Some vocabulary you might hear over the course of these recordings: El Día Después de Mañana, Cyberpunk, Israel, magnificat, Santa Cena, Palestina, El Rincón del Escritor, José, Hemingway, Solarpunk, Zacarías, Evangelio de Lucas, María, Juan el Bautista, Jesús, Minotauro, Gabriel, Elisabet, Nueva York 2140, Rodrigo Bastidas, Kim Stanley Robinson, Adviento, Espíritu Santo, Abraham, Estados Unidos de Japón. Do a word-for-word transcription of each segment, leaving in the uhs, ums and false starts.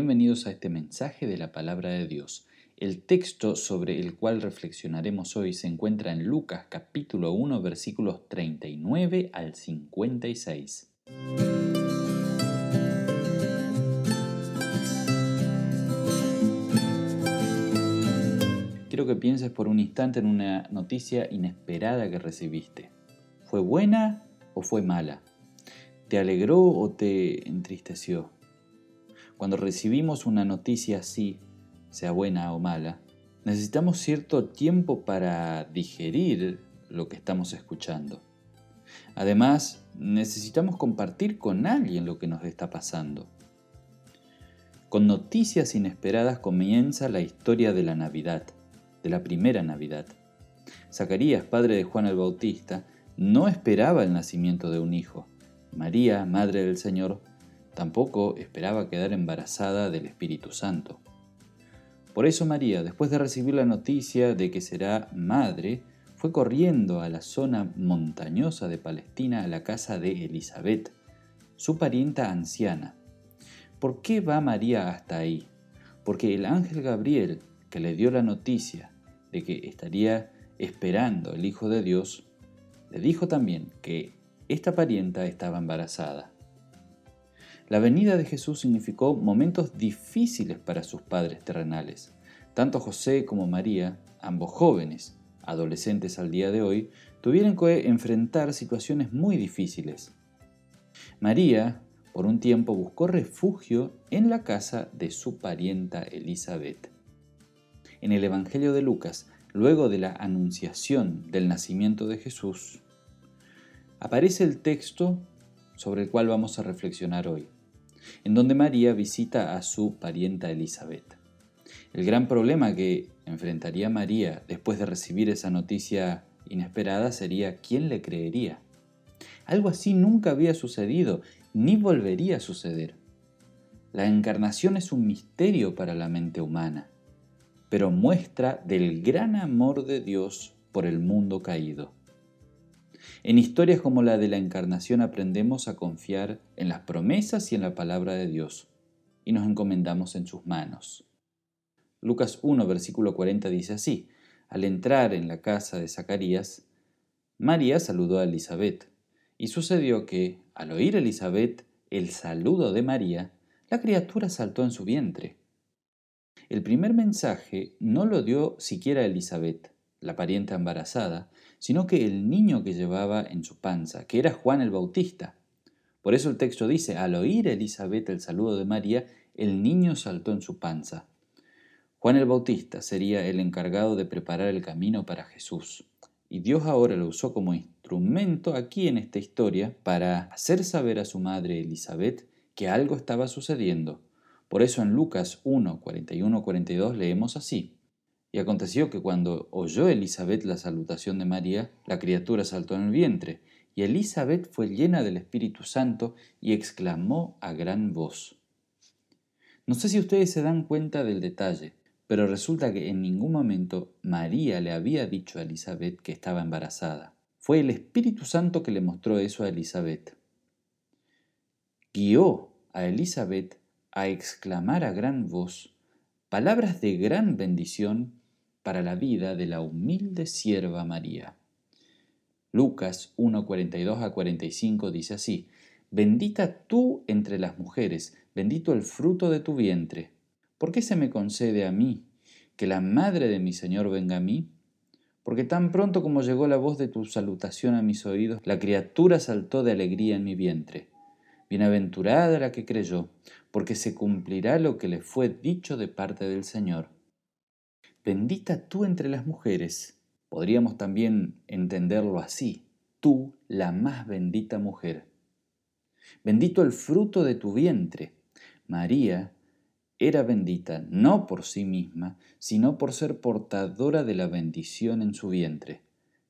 Bienvenidos a este mensaje de la Palabra de Dios. El texto sobre el cual reflexionaremos hoy se encuentra en Lucas capítulo uno versículos treinta y nueve al cincuenta y seis. Quiero que pienses por un instante en una noticia inesperada que recibiste. ¿Fue buena o fue mala? ¿Te alegró o te entristeció? Cuando recibimos una noticia así, sea buena o mala, necesitamos cierto tiempo para digerir lo que estamos escuchando. Además, necesitamos compartir con alguien lo que nos está pasando. Con noticias inesperadas comienza la historia de la Navidad, de la primera Navidad. Zacarías, padre de Juan el Bautista, no esperaba el nacimiento de un hijo. María, madre del Señor, tampoco esperaba quedar embarazada del Espíritu Santo. Por eso María, después de recibir la noticia de que será madre, fue corriendo a la zona montañosa de Palestina a la casa de Elisabet, su parienta anciana. ¿Por qué va María hasta ahí? Porque el ángel Gabriel, que le dio la noticia de que estaría esperando el Hijo de Dios, le dijo también que esta parienta estaba embarazada. La venida de Jesús significó momentos difíciles para sus padres terrenales. Tanto José como María, ambos jóvenes, adolescentes al día de hoy, tuvieron que enfrentar situaciones muy difíciles. María, por un tiempo, buscó refugio en la casa de su parienta Elisabet. En el Evangelio de Lucas, luego de la anunciación del nacimiento de Jesús, aparece el texto sobre el cual vamos a reflexionar hoy, en donde María visita a su parienta Elisabet. El gran problema que enfrentaría María después de recibir esa noticia inesperada sería ¿quién le creería? Algo así nunca había sucedido, ni volvería a suceder. La encarnación es un misterio para la mente humana, pero muestra del gran amor de Dios por el mundo caído. En historias como la de la Encarnación aprendemos a confiar en las promesas y en la palabra de Dios, y nos encomendamos en sus manos. Lucas uno, versículo cuarenta dice así: al entrar en la casa de Zacarías, María saludó a Elisabet, y sucedió que, al oír Elisabet el saludo de María, la criatura saltó en su vientre. El primer mensaje no lo dio siquiera Elisabet, la parienta embarazada, sino que el niño que llevaba en su panza, que era Juan el Bautista. Por eso el texto dice, al oír Elisabet el saludo de María, el niño saltó en su panza. Juan el Bautista sería el encargado de preparar el camino para Jesús, y Dios ahora lo usó como instrumento aquí en esta historia para hacer saber a su madre Elisabet que algo estaba sucediendo. Por eso en Lucas uno, cuarenta y uno a cuarenta y dos leemos así: y aconteció que cuando oyó Elisabet la salutación de María, la criatura saltó en el vientre, y Elisabet fue llena del Espíritu Santo y exclamó a gran voz. No sé si ustedes se dan cuenta del detalle, pero resulta que en ningún momento María le había dicho a Elisabet que estaba embarazada. Fue el Espíritu Santo que le mostró eso a Elisabet. Guió a Elisabet a exclamar a gran voz palabras de gran bendición para la vida de la humilde sierva María. Lucas uno, cuarenta y dos a cuarenta y cinco dice así: bendita tú entre las mujeres, bendito el fruto de tu vientre. ¿Por qué se me concede a mí que la madre de mi Señor venga a mí? Porque tan pronto como llegó la voz de tu salutación a mis oídos, la criatura saltó de alegría en mi vientre. Bienaventurada la que creyó, porque se cumplirá lo que le fue dicho de parte del Señor. Bendita tú entre las mujeres. Podríamos también entenderlo así: tú, la más bendita mujer. Bendito el fruto de tu vientre. María era bendita no por sí misma, sino por ser portadora de la bendición en su vientre.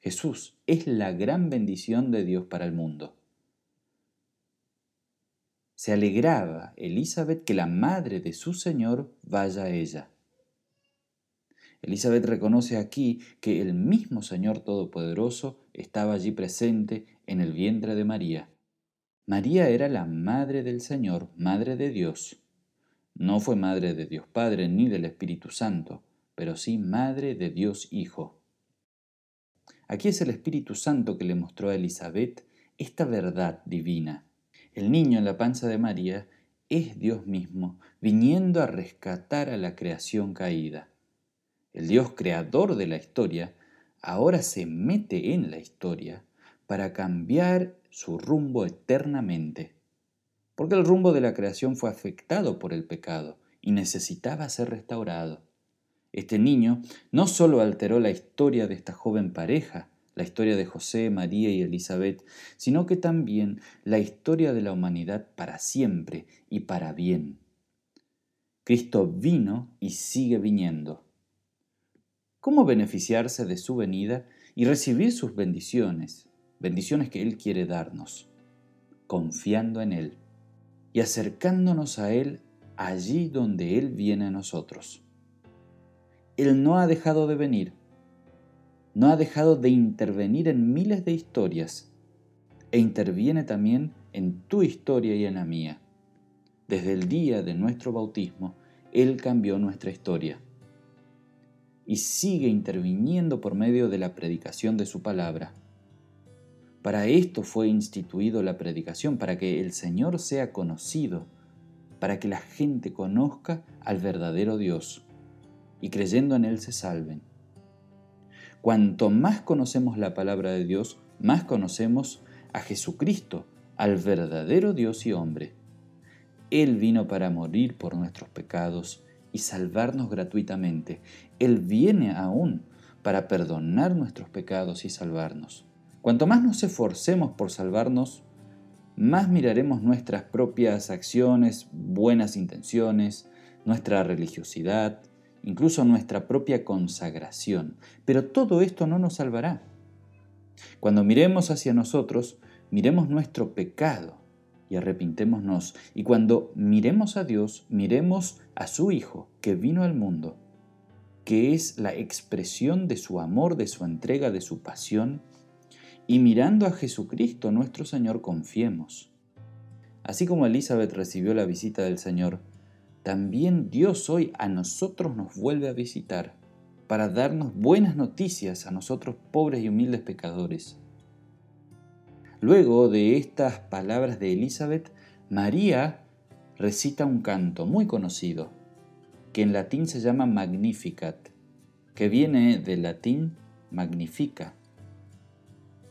Jesús es la gran bendición de Dios para el mundo. Se alegraba Elisabet que la madre de su Señor vaya a ella. Elisabet reconoce aquí que el mismo Señor Todopoderoso estaba allí presente en el vientre de María. María era la madre del Señor, madre de Dios. No fue madre de Dios Padre ni del Espíritu Santo, pero sí madre de Dios Hijo. Aquí es el Espíritu Santo que le mostró a Elisabet esta verdad divina. El niño en la panza de María es Dios mismo, viniendo a rescatar a la creación caída. El Dios creador de la historia ahora se mete en la historia para cambiar su rumbo eternamente. Porque el rumbo de la creación fue afectado por el pecado y necesitaba ser restaurado. Este niño no solo alteró la historia de esta joven pareja, la historia de José, María y Elisabet, sino que también la historia de la humanidad para siempre y para bien. Cristo vino y sigue viniendo. ¿Cómo beneficiarse de su venida y recibir sus bendiciones? Bendiciones que Él quiere darnos, confiando en Él y acercándonos a Él allí donde Él viene a nosotros. Él no ha dejado de venir, no ha dejado de intervenir en miles de historias, e interviene también en tu historia y en la mía. Desde el día de nuestro bautismo, Él cambió nuestra historia y sigue interviniendo por medio de la predicación de su palabra. Para esto fue instituido la predicación, para que el Señor sea conocido, para que la gente conozca al verdadero Dios y creyendo en Él se salven. Cuanto más conocemos la palabra de Dios, más conocemos a Jesucristo, al verdadero Dios y hombre. Él vino para morir por nuestros pecados y salvarnos gratuitamente. Él viene aún para perdonar nuestros pecados y salvarnos. Cuanto más nos esforcemos por salvarnos, más miraremos nuestras propias acciones, buenas intenciones, nuestra religiosidad, incluso nuestra propia consagración. Pero todo esto no nos salvará. Cuando miremos hacia nosotros, miremos nuestro pecado y arrepintémonos. Y cuando miremos a Dios, miremos a su Hijo que vino al mundo, que es la expresión de su amor, de su entrega, de su pasión. Y mirando a Jesucristo, nuestro Señor, confiemos. Así como Elisabet recibió la visita del Señor, también Dios hoy a nosotros nos vuelve a visitar para darnos buenas noticias a nosotros pobres y humildes pecadores. Luego de estas palabras de Elisabet, María recita un canto muy conocido, que en latín se llama Magnificat, que viene del latín magnifica.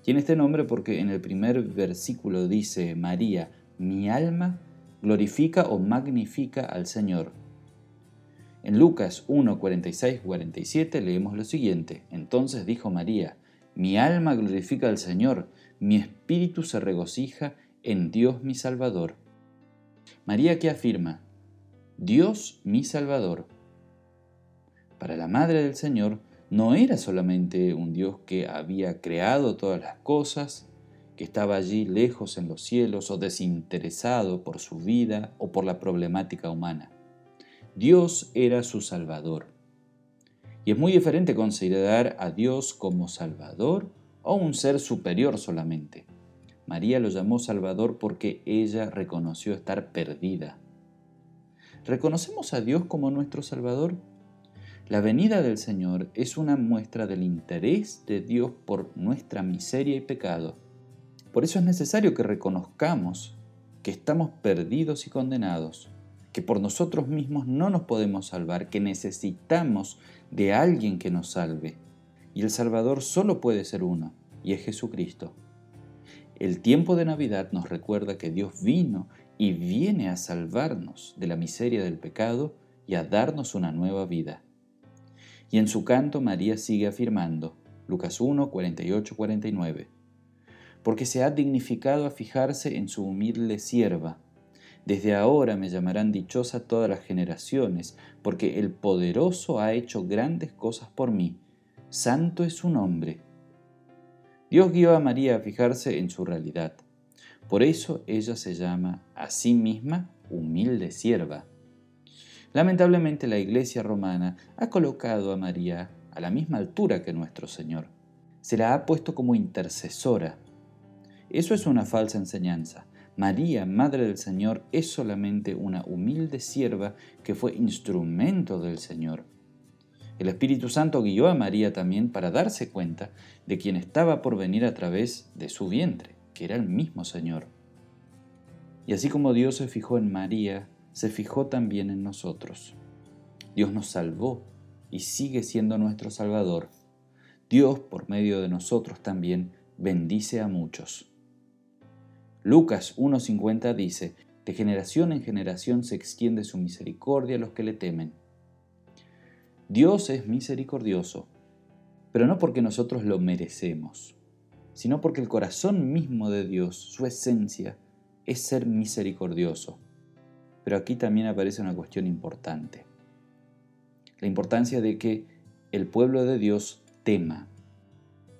Tiene este nombre porque en el primer versículo dice: María, mi alma glorifica o magnifica al Señor. En Lucas uno, cuarenta y seis a cuarenta y siete leemos lo siguiente: Entonces dijo María, mi alma glorifica al Señor, mi espíritu se regocija en Dios mi Salvador. María que afirma: Dios mi Salvador. Para la Madre del Señor, no era solamente un Dios que había creado todas las cosas, que estaba allí lejos en los cielos o desinteresado por su vida o por la problemática humana. Dios era su Salvador. Y es muy diferente considerar a Dios como Salvador o un ser superior solamente. María lo llamó Salvador porque ella reconoció estar perdida. ¿Reconocemos a Dios como nuestro Salvador? La venida del Señor es una muestra del interés de Dios por nuestra miseria y pecado. Por eso es necesario que reconozcamos que estamos perdidos y condenados, que por nosotros mismos no nos podemos salvar, que necesitamos de alguien que nos salve. Y el Salvador solo puede ser uno, y es Jesucristo. El tiempo de Navidad nos recuerda que Dios vino y viene a salvarnos de la miseria del pecado y a darnos una nueva vida. Y en su canto María sigue afirmando, Lucas uno, cuarenta y ocho a cuarenta y nueve, porque se ha dignificado a fijarse en su humilde sierva. Desde ahora me llamarán dichosa todas las generaciones, porque el Poderoso ha hecho grandes cosas por mí. Santo es su nombre. Dios guió a María a fijarse en su realidad. Por eso ella se llama a sí misma humilde sierva. Lamentablemente la Iglesia romana ha colocado a María a la misma altura que nuestro Señor. Se la ha puesto como intercesora. Eso es una falsa enseñanza. María, Madre del Señor, es solamente una humilde sierva que fue instrumento del Señor. El Espíritu Santo guió a María también para darse cuenta de quien estaba por venir a través de su vientre, que era el mismo Señor. Y así como Dios se fijó en María, se fijó también en nosotros. Dios nos salvó y sigue siendo nuestro Salvador. Dios, por medio de nosotros también, bendice a muchos. Lucas uno cincuenta dice, de generación en generación se extiende su misericordia a los que le temen. Dios es misericordioso, pero no porque nosotros lo merecemos, sino porque el corazón mismo de Dios, su esencia, es ser misericordioso. Pero aquí también aparece una cuestión importante. La importancia de que el pueblo de Dios tema.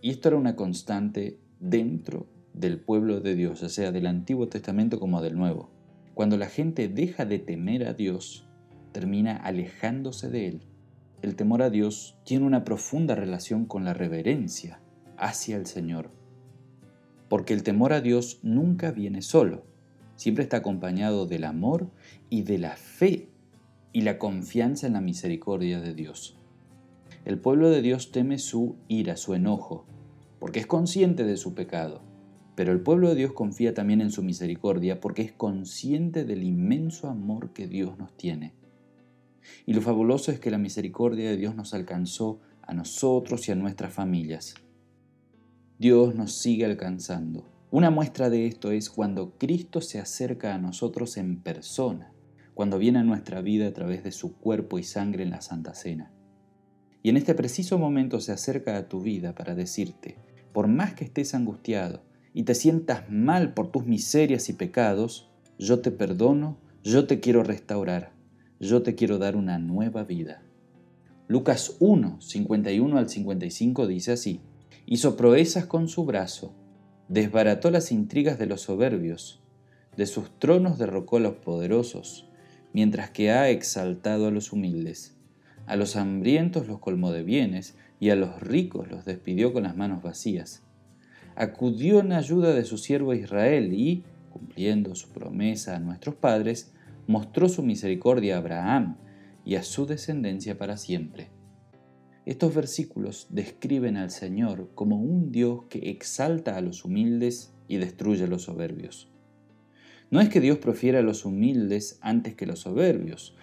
Y esto era una constante dentro del pueblo de Dios, o sea, del Antiguo Testamento como del Nuevo. Cuando la gente deja de temer a Dios, termina alejándose de Él. El temor a Dios tiene una profunda relación con la reverencia hacia el Señor. Porque el temor a Dios nunca viene solo, siempre está acompañado del amor y de la fe y la confianza en la misericordia de Dios. El pueblo de Dios teme su ira, su enojo, porque es consciente de su pecado. Pero el pueblo de Dios confía también en su misericordia porque es consciente del inmenso amor que Dios nos tiene. Y lo fabuloso es que la misericordia de Dios nos alcanzó a nosotros y a nuestras familias. Dios nos sigue alcanzando. Una muestra de esto es cuando Cristo se acerca a nosotros en persona, cuando viene a nuestra vida a través de su cuerpo y sangre en la Santa Cena. Y en este preciso momento se acerca a tu vida para decirte, por más que estés angustiado y te sientas mal por tus miserias y pecados, yo te perdono, yo te quiero restaurar. Yo te quiero dar una nueva vida. Lucas uno cincuenta y uno al cincuenta y cinco dice así, hizo proezas con su brazo, desbarató las intrigas de los soberbios, de sus tronos derrocó a los poderosos, mientras que ha exaltado a los humildes. A los hambrientos los colmó de bienes y a los ricos los despidió con las manos vacías. Acudió en ayuda de su siervo Israel y, cumpliendo su promesa a nuestros padres, mostró su misericordia a Abraham y a su descendencia para siempre. Estos versículos describen al Señor como un Dios que exalta a los humildes y destruye a los soberbios. No es que Dios prefiera a los humildes antes que los soberbios.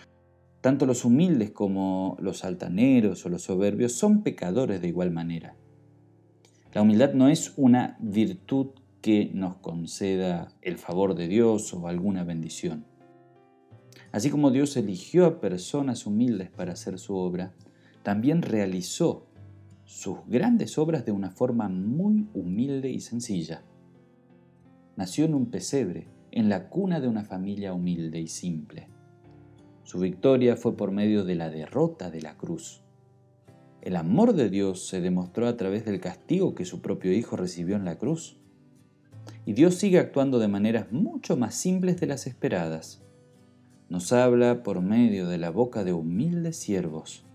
Tanto los humildes como los altaneros o los soberbios son pecadores de igual manera. La humildad no es una virtud que nos conceda el favor de Dios o alguna bendición. Así como Dios eligió a personas humildes para hacer su obra, también realizó sus grandes obras de una forma muy humilde y sencilla. Nació en un pesebre, en la cuna de una familia humilde y simple. Su victoria fue por medio de la derrota de la cruz. El amor de Dios se demostró a través del castigo que su propio Hijo recibió en la cruz. Y Dios sigue actuando de maneras mucho más simples de las esperadas. Nos habla por medio de la boca de humildes siervos.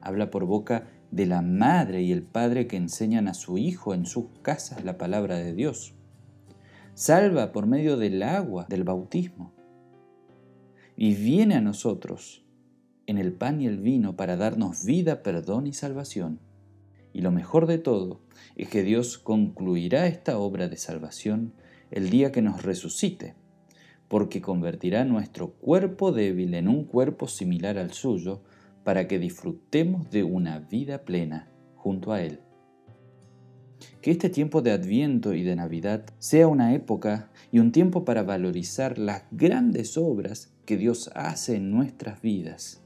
Habla por boca de la madre y el padre que enseñan a su hijo en sus casas la palabra de Dios. Salva por medio del agua, del bautismo. Y viene a nosotros en el pan y el vino para darnos vida, perdón y salvación. Y lo mejor de todo es que Dios concluirá esta obra de salvación el día que nos resucite, porque convertirá nuestro cuerpo débil en un cuerpo similar al suyo, para que disfrutemos de una vida plena junto a Él. Que este tiempo de Adviento y de Navidad sea una época y un tiempo para valorizar las grandes obras que Dios hace en nuestras vidas,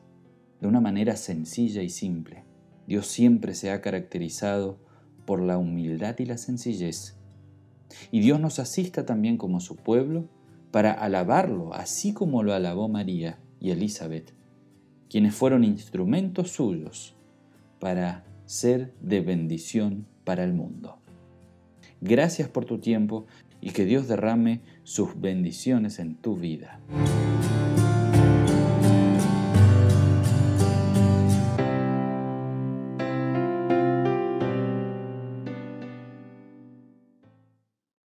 de una manera sencilla y simple. Dios siempre se ha caracterizado por la humildad y la sencillez. Y Dios nos asista también como su pueblo, para alabarlo, así como lo alabó María y Elisabet, quienes fueron instrumentos suyos para ser de bendición para el mundo. Gracias por tu tiempo y que Dios derrame sus bendiciones en tu vida.